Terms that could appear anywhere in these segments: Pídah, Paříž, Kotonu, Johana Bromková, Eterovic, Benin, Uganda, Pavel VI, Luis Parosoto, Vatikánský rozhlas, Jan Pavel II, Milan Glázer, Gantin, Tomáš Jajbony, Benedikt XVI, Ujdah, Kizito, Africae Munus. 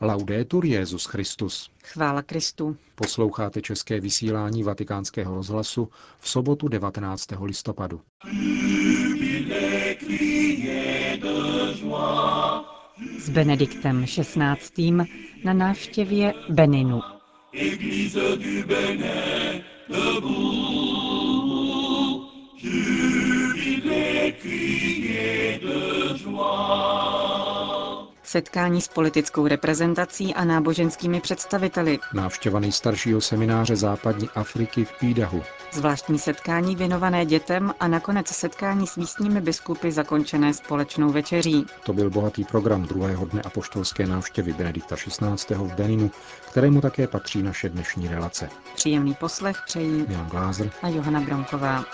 Laudetur Jesus Christus. Chvála Kristu. Posloucháte české vysílání Vatikánského rozhlasu v sobotu 19. listopadu. S Benediktem XVI. Na návštěvě Beninu. Setkání s politickou reprezentací a náboženskými představiteli. Návštěva nejstaršího semináře západní Afriky v Pídahu. Zvláštní setkání věnované dětem a nakonec setkání s místními biskupy zakončené společnou večeří. To byl bohatý program druhého dne apoštolské návštěvy Benedikta XVI. V Beninu, kterému také patří naše dnešní relace. Příjemný poslech přejí Milan Glázer a Johana Bromková.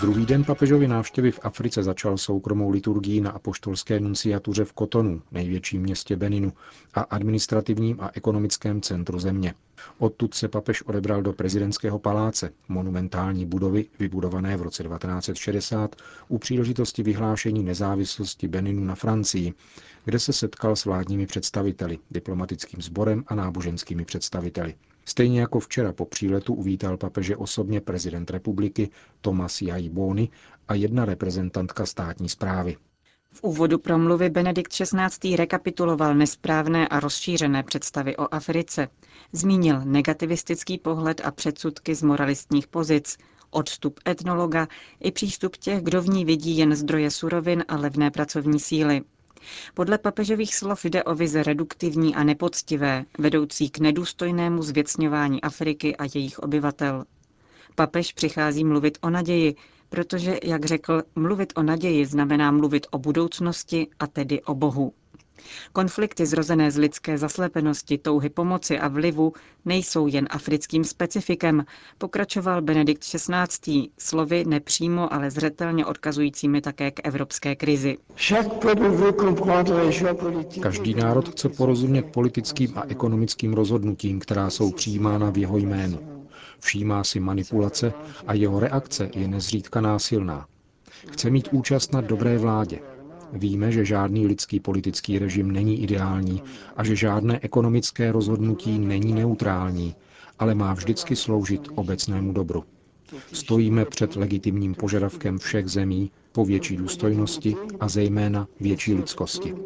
Druhý den papežovy návštěvy v Africe začal soukromou liturgií na apoštolské nunciatuře v Kotonu, největším městě Beninu, a administrativním a ekonomickém centru země. Odtud se papež odebral do prezidentského paláce, monumentální budovy vybudované v roce 1960 u příležitosti vyhlášení nezávislosti Beninu na Francii, kde se setkal s vládními představiteli, diplomatickým sborem a náboženskými představiteli. Stejně jako včera po příletu uvítal papeže osobně prezident republiky Tomáš Jajbony a jedna reprezentantka státní správy. V úvodu promluvy Benedikt XVI. Rekapituloval nesprávné a rozšířené představy o Africe. Zmínil negativistický pohled a předsudky z moralistních pozic, odstup etnologa i přístup těch, kdo v ní vidí jen zdroje surovin a levné pracovní síly. Podle papežových slov jde o vize reduktivní a nepoctivé, vedoucí k nedůstojnému zvěcňování Afriky a jejich obyvatel. Papež přichází mluvit o naději, protože, jak řekl, mluvit o naději znamená mluvit o budoucnosti, a tedy o Bohu. Konflikty zrozené z lidské zaslepenosti, touhy pomoci a vlivu nejsou jen africkým specifikem, pokračoval Benedikt XVI. Slovy nepřímo, ale zřetelně odkazujícími také k evropské krizi. Každý národ chce porozumět politickým a ekonomickým rozhodnutím, která jsou přijímána v jeho jménu. Všímá si manipulace a jeho reakce je nezřídka násilná. Chce mít účast na dobré vládě. Víme, že žádný lidský politický režim není ideální a že žádné ekonomické rozhodnutí není neutrální, ale má vždycky sloužit obecnému dobru. Stojíme před legitimním požadavkem všech zemí po větší důstojnosti a zejména větší lidskosti.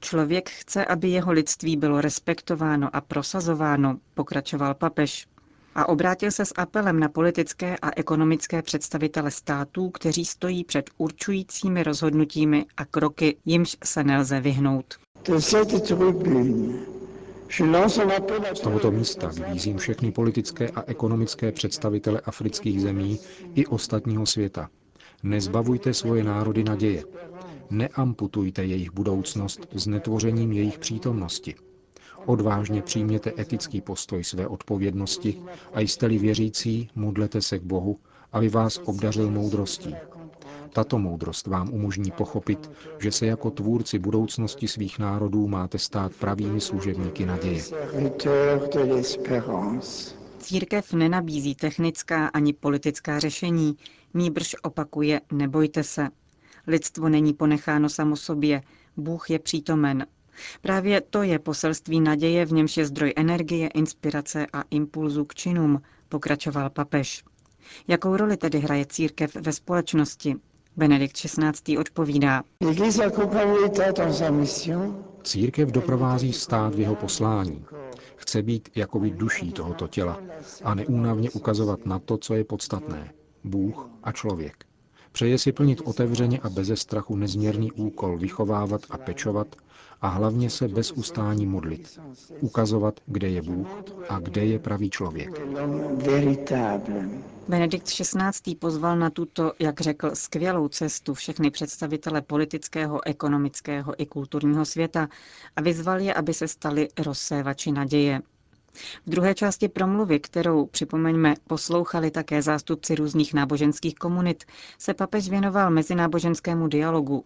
Člověk chce, aby jeho lidství bylo respektováno a prosazováno, pokračoval papež. A obrátil se s apelem na politické a ekonomické představitele států, kteří stojí před určujícími rozhodnutími a kroky, jimž se nelze vyhnout. Z tohoto místa vyzývám všechny politické a ekonomické představitele afrických zemí i ostatního světa. Nezbavujte svoje národy naděje. Neamputujte jejich budoucnost znetvořením jejich přítomnosti. Odvážně přijměte etický postoj své odpovědnosti a jste-li věřící, modlete se k Bohu, aby vás obdařil moudrostí. Tato moudrost vám umožní pochopit, že se jako tvůrci budoucnosti svých národů máte stát pravými služebníky naděje. Církev nenabízí technická ani politická řešení, nýbrž opakuje nebojte se. Lidstvo není ponecháno samo sobě, Bůh je přítomen. Právě to je poselství naděje, v němž je zdroj energie, inspirace a impulzu k činům, pokračoval papež. Jakou roli tedy hraje církev ve společnosti? Benedikt XVI. Odpovídá. Církev doprovází stát v jeho poslání. Chce být jakoby duší tohoto těla a neúnavně ukazovat na to, co je podstatné. Bůh a člověk. Přeje si plnit otevřeně a beze strachu nezměrný úkol vychovávat a pečovat a hlavně se bez ustání modlit, ukazovat, kde je Bůh a kde je pravý člověk. Benedikt XVI. Pozval na tuto, jak řekl, skvělou cestu všechny představitele politického, ekonomického i kulturního světa a vyzval je, aby se stali rozsévači naděje. V druhé části promluvy, kterou, připomeňme, poslouchali také zástupci různých náboženských komunit, se papež věnoval mezináboženskému dialogu.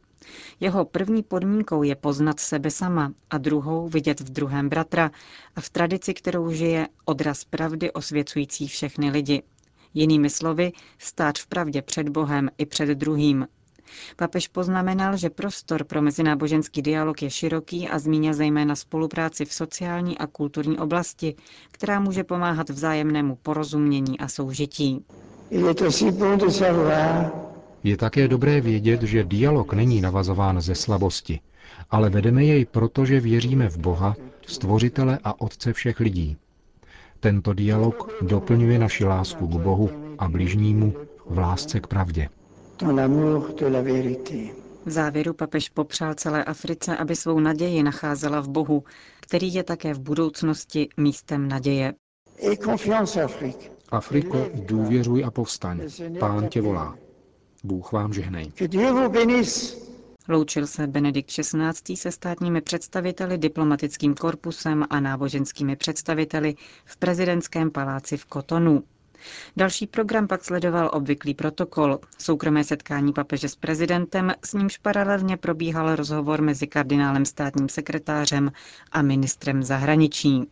Jeho první podmínkou je poznat sebe sama a druhou vidět v druhém bratra a v tradici, kterou žije, odraz pravdy osvěcující všechny lidi. Jinými slovy, stát v pravdě před Bohem i před druhým. Papež poznamenal, že prostor pro mezináboženský dialog je široký a zmínil zejména spolupráci v sociální a kulturní oblasti, která může pomáhat vzájemnému porozumění a soužití. Je také dobré vědět, že dialog není navazován ze slabosti, ale vedeme jej proto, že věříme v Boha, stvořitele a otce všech lidí. Tento dialog doplňuje naši lásku k Bohu a bližnímu v lásce k pravdě. V závěru papež popřál celé Africe, aby svou naději nacházela v Bohu, který je také v budoucnosti místem naděje. Afriko, důvěřuj a povstaň. Pán tě volá. Bůh vám žehnej. Loučil se Benedikt XVI. Se státními představiteli, diplomatickým korpusem a náboženskými představiteli v prezidentském paláci v Kotonu. Další program pak sledoval obvyklý protokol, soukromé setkání papeže s prezidentem, s nímž paralelně probíhal rozhovor mezi kardinálem státním sekretářem a ministrem zahraničí.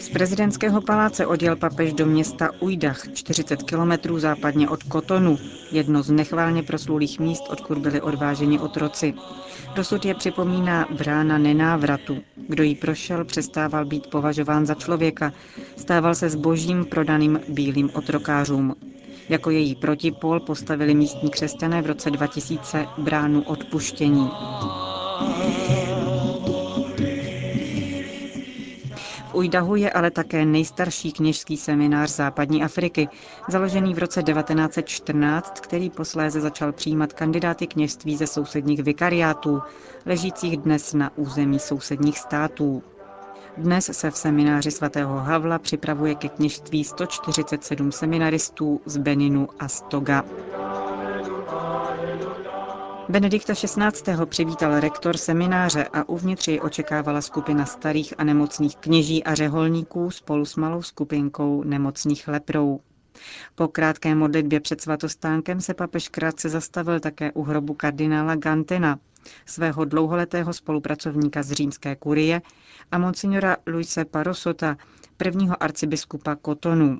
Z prezidentského paláce odjel papež do města Ujdah, 40 kilometrů západně od Kotonu, jedno z nechválně proslulých míst, odkud byli odváženi otroci. Dosud je připomíná brána nenávratu. Kdo jí prošel, přestával být považován za člověka, stával se zbožím prodaným bílým otrokářům. Jako její protipol postavili místní křesťané v roce 2000 bránu odpuštění. V Ujdahu je ale také nejstarší kněžský seminář západní Afriky, založený v roce 1914, který posléze začal přijímat kandidáty kněžství ze sousedních vikariátů, ležících dnes na území sousedních států. Dnes se v semináři sv. Havla připravuje ke kněžství 147 seminaristů z Beninu a z Toga. Benedikta XVI. Přivítal rektor semináře a uvnitř jej očekávala skupina starých a nemocných kněží a řeholníků spolu s malou skupinkou nemocných leprou. Po krátké modlitbě před svatostánkem se papež krátce zastavil také u hrobu kardinála Gantina, svého dlouholetého spolupracovníka z římské kurie, a monsignora Luise Parosota, prvního arcibiskupa Kotonu.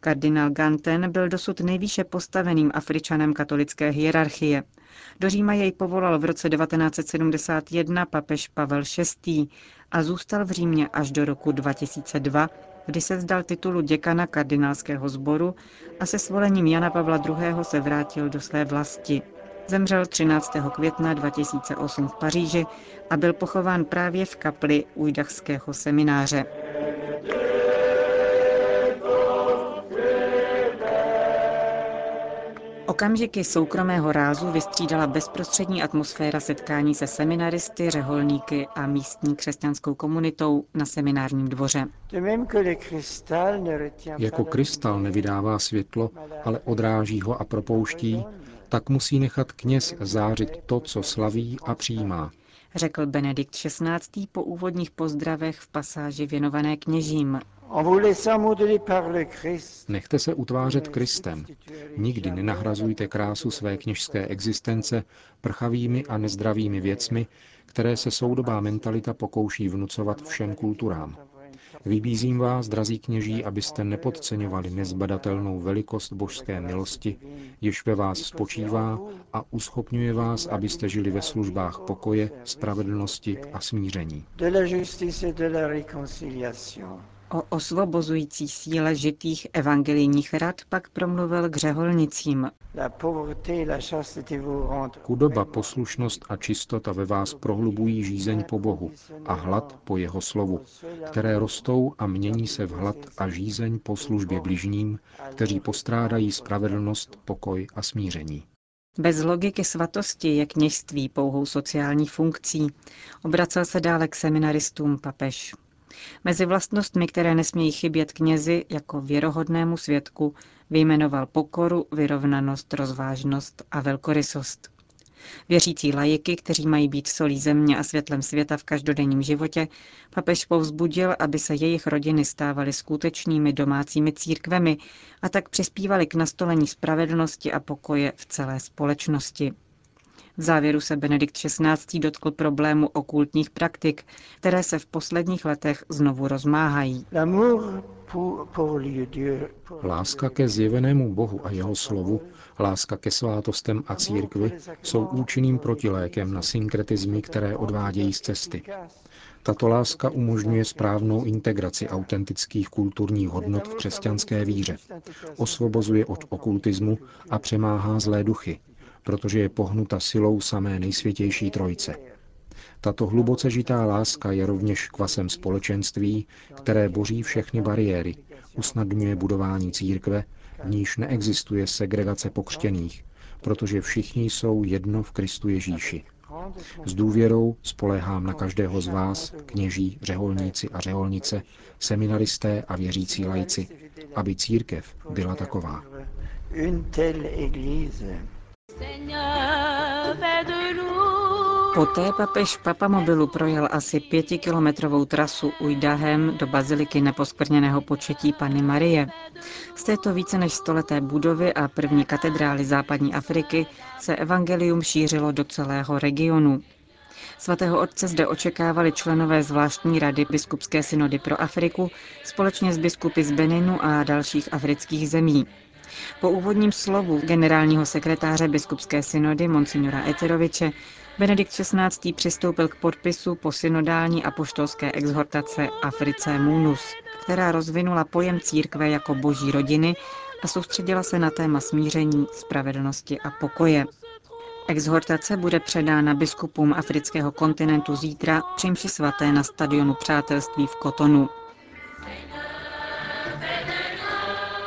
Kardinál Gantin byl dosud nejvýše postaveným Afričanem katolické hierarchie. Do Říma jej povolal v roce 1971 papež Pavel VI. A zůstal v Římě až do roku 2002, kdy se vzdal titulu děkana kardinálského sboru a se svolením Jana Pavla II. Se vrátil do své vlasti. Zemřel 13. května 2008 v Paříži a byl pochován právě v kapli ujdachského semináře. Okamžiky soukromého rázu vystřídala bezprostřední atmosféra setkání se seminaristy, řeholníky a místní křesťanskou komunitou na seminárním dvoře. Jako krystal nevydává světlo, ale odráží ho a propouští, tak musí nechat kněz zářit to, co slaví a přijímá, řekl Benedikt XVI. Po úvodních pozdravech v pasáži věnované kněžím. Nechte se utvářet Kristem. Nikdy nenahrazujte krásu své kněžské existence prchavými a nezdravými věcmi, které se soudobá mentalita pokouší vnucovat všem kulturám. Vybízím vás, drazí kněží, abyste nepodceňovali nezbadatelnou velikost božské milosti, jež ve vás spočívá a uschopňuje vás, abyste žili ve službách pokoje, spravedlnosti a smíření. O osvobozující síle žitých evangelijních rad pak promluvil k řeholnicím. Chudoba, poslušnost a čistota ve vás prohlubují žízeň po Bohu a hlad po jeho slovu, které rostou a mění se v hlad a žízeň po službě bližním, kteří postrádají spravedlnost, pokoj a smíření. Bez logiky svatosti je kněžství pouhou sociální funkcí. Obracel se dále k seminaristům papež. Mezi vlastnostmi, které nesmějí chybět knězi jako věrohodnému svědku, vyjmenoval pokoru, vyrovnanost, rozvážnost a velkorysost. Věřící lajiky, kteří mají být solí země a světlem světa v každodenním životě, papež povzbudil, aby se jejich rodiny stávaly skutečnými domácími církvemi a tak přispívaly k nastolení spravedlnosti a pokoje v celé společnosti. V závěru se Benedikt XVI. Dotkl problému okultních praktik, které se v posledních letech znovu rozmáhají. Láska ke zjevenému Bohu a jeho slovu, láska ke svátostem a církvi jsou účinným protilékem na synkretizmy, které odvádějí z cesty. Tato láska umožňuje správnou integraci autentických kulturních hodnot v křesťanské víře, osvobozuje od okultismu a přemáhá zlé duchy, protože je pohnuta silou samé nejsvětější trojice. Tato hluboce žitá láska je rovněž kvasem společenství, které boří všechny bariéry, usnadňuje budování církve, v níž neexistuje segregace pokřtěných, protože všichni jsou jedno v Kristu Ježíši. S důvěrou spoléhám na každého z vás, kněží, řeholníci a řeholnice, seminaristé a věřící laici, aby církev byla taková. Poté papež v papamobilu projel asi 5-kilometrovou trasu Ujdahem do baziliky Neposkvrněného početí Panny Marie. Z této více než stoleté budovy a první katedrály západní Afriky se evangelium šířilo do celého regionu. Svatého otce zde očekávali členové zvláštní rady biskupské synody pro Afriku společně s biskupy z Beninu a dalších afrických zemí. Po úvodním slovu generálního sekretáře biskupské synody monsignora Eteroviče Benedikt XVI. Přistoupil k podpisu posynodální apoštolské exhortace Africae Munus, která rozvinula pojem církve jako boží rodiny a soustředila se na téma smíření, spravedlnosti a pokoje. Exhortace bude předána biskupům afrického kontinentu zítra při mši svaté na stadionu Přátelství v Kotonu.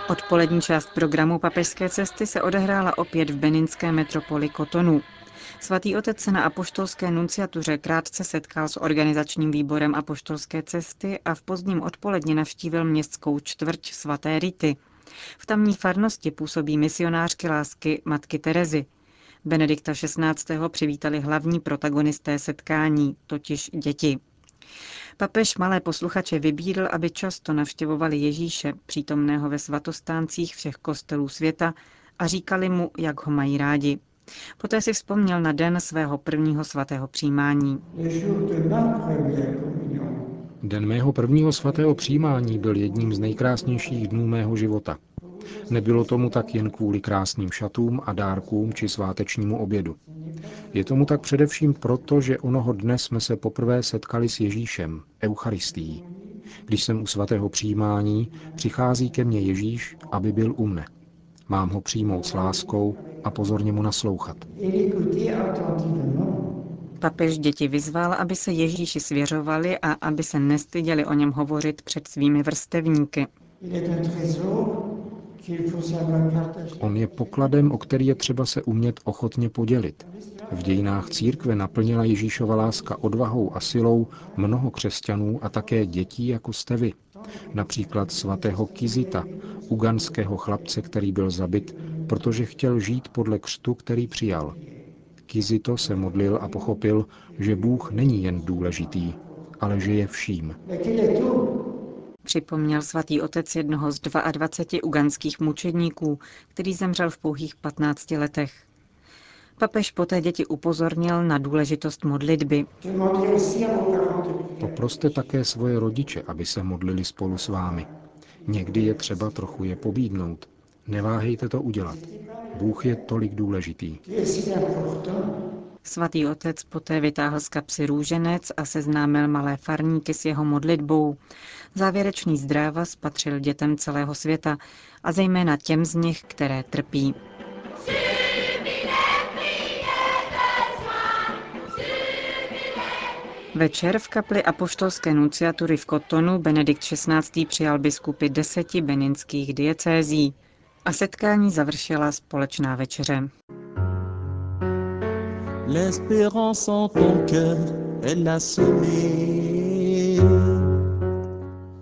Odpolední část programu papežské cesty se odehrála opět v beninské metropoli Kotonu. Svatý otec se na apoštolské nunciatuře krátce setkal s organizačním výborem apoštolské cesty a v pozdním odpoledni navštívil městskou čtvrť svaté Rity. V tamní farnosti působí misionářky lásky matky Terezy. Benedikta XVI. Přivítali hlavní protagonisté setkání, totiž děti. Papež malé posluchače vybídl, aby často navštěvovali Ježíše, přítomného ve svatostáncích všech kostelů světa, a říkali mu, jak ho mají rádi. Poté si vzpomněl na den svého prvního svatého přijímání. Den mého prvního svatého přijímání byl jedním z nejkrásnějších dnů mého života. Nebylo tomu tak jen kvůli krásným šatům a dárkům či svátečnímu obědu. Je tomu tak především proto, že onoho dne jsme se poprvé setkali s Ježíšem, Eucharistií. Když jsem u svatého přijímání, přichází ke mně Ježíš, aby byl u mne. Mám ho přijmout s láskou a pozorně mu naslouchat. Papež děti vyzval, aby se Ježíši svěřovali a aby se nestyděli o něm hovořit před svými vrstevníky. On je pokladem, o který je třeba se umět ochotně podělit. V dějinách církve naplnila Ježíšova láska odvahou a silou mnoho křesťanů a také dětí, jako jste vy. Například svatého Kizita, uganského chlapce, který byl zabit, protože chtěl žít podle křtu, který přijal. Kizito se modlil a pochopil, že Bůh není jen důležitý, ale že je vším. Připomněl svatý otec jednoho z 22 uganských mučedníků, který zemřel v pouhých 15 letech. Papež poté děti upozornil na důležitost modlitby. Poproste také svoje rodiče, aby se modlili spolu s vámi. Někdy je třeba trochu je pobídnout. Neváhejte to udělat. Bůh je tolik důležitý. Svatý otec poté vytáhl z kapsy růženec a seznámil malé farníky s jeho modlitbou. Závěrečný zdráva spatřil dětem celého světa a zejména těm z nich, které trpí. Večer v kapli apoštolské nunciatury v Kotonu Benedikt XVI. Přijal biskupy 10 beninských diecézí a setkání završila společná večeře. L'espérance en ton cœur, elle l'a semé.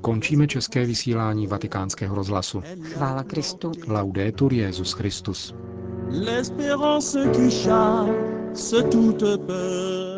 Končíme české vysílání Vatikánského rozhlasu. Chvála Kristu. Laudetur Jesus Christus. L'espérance qui chasse toute peur.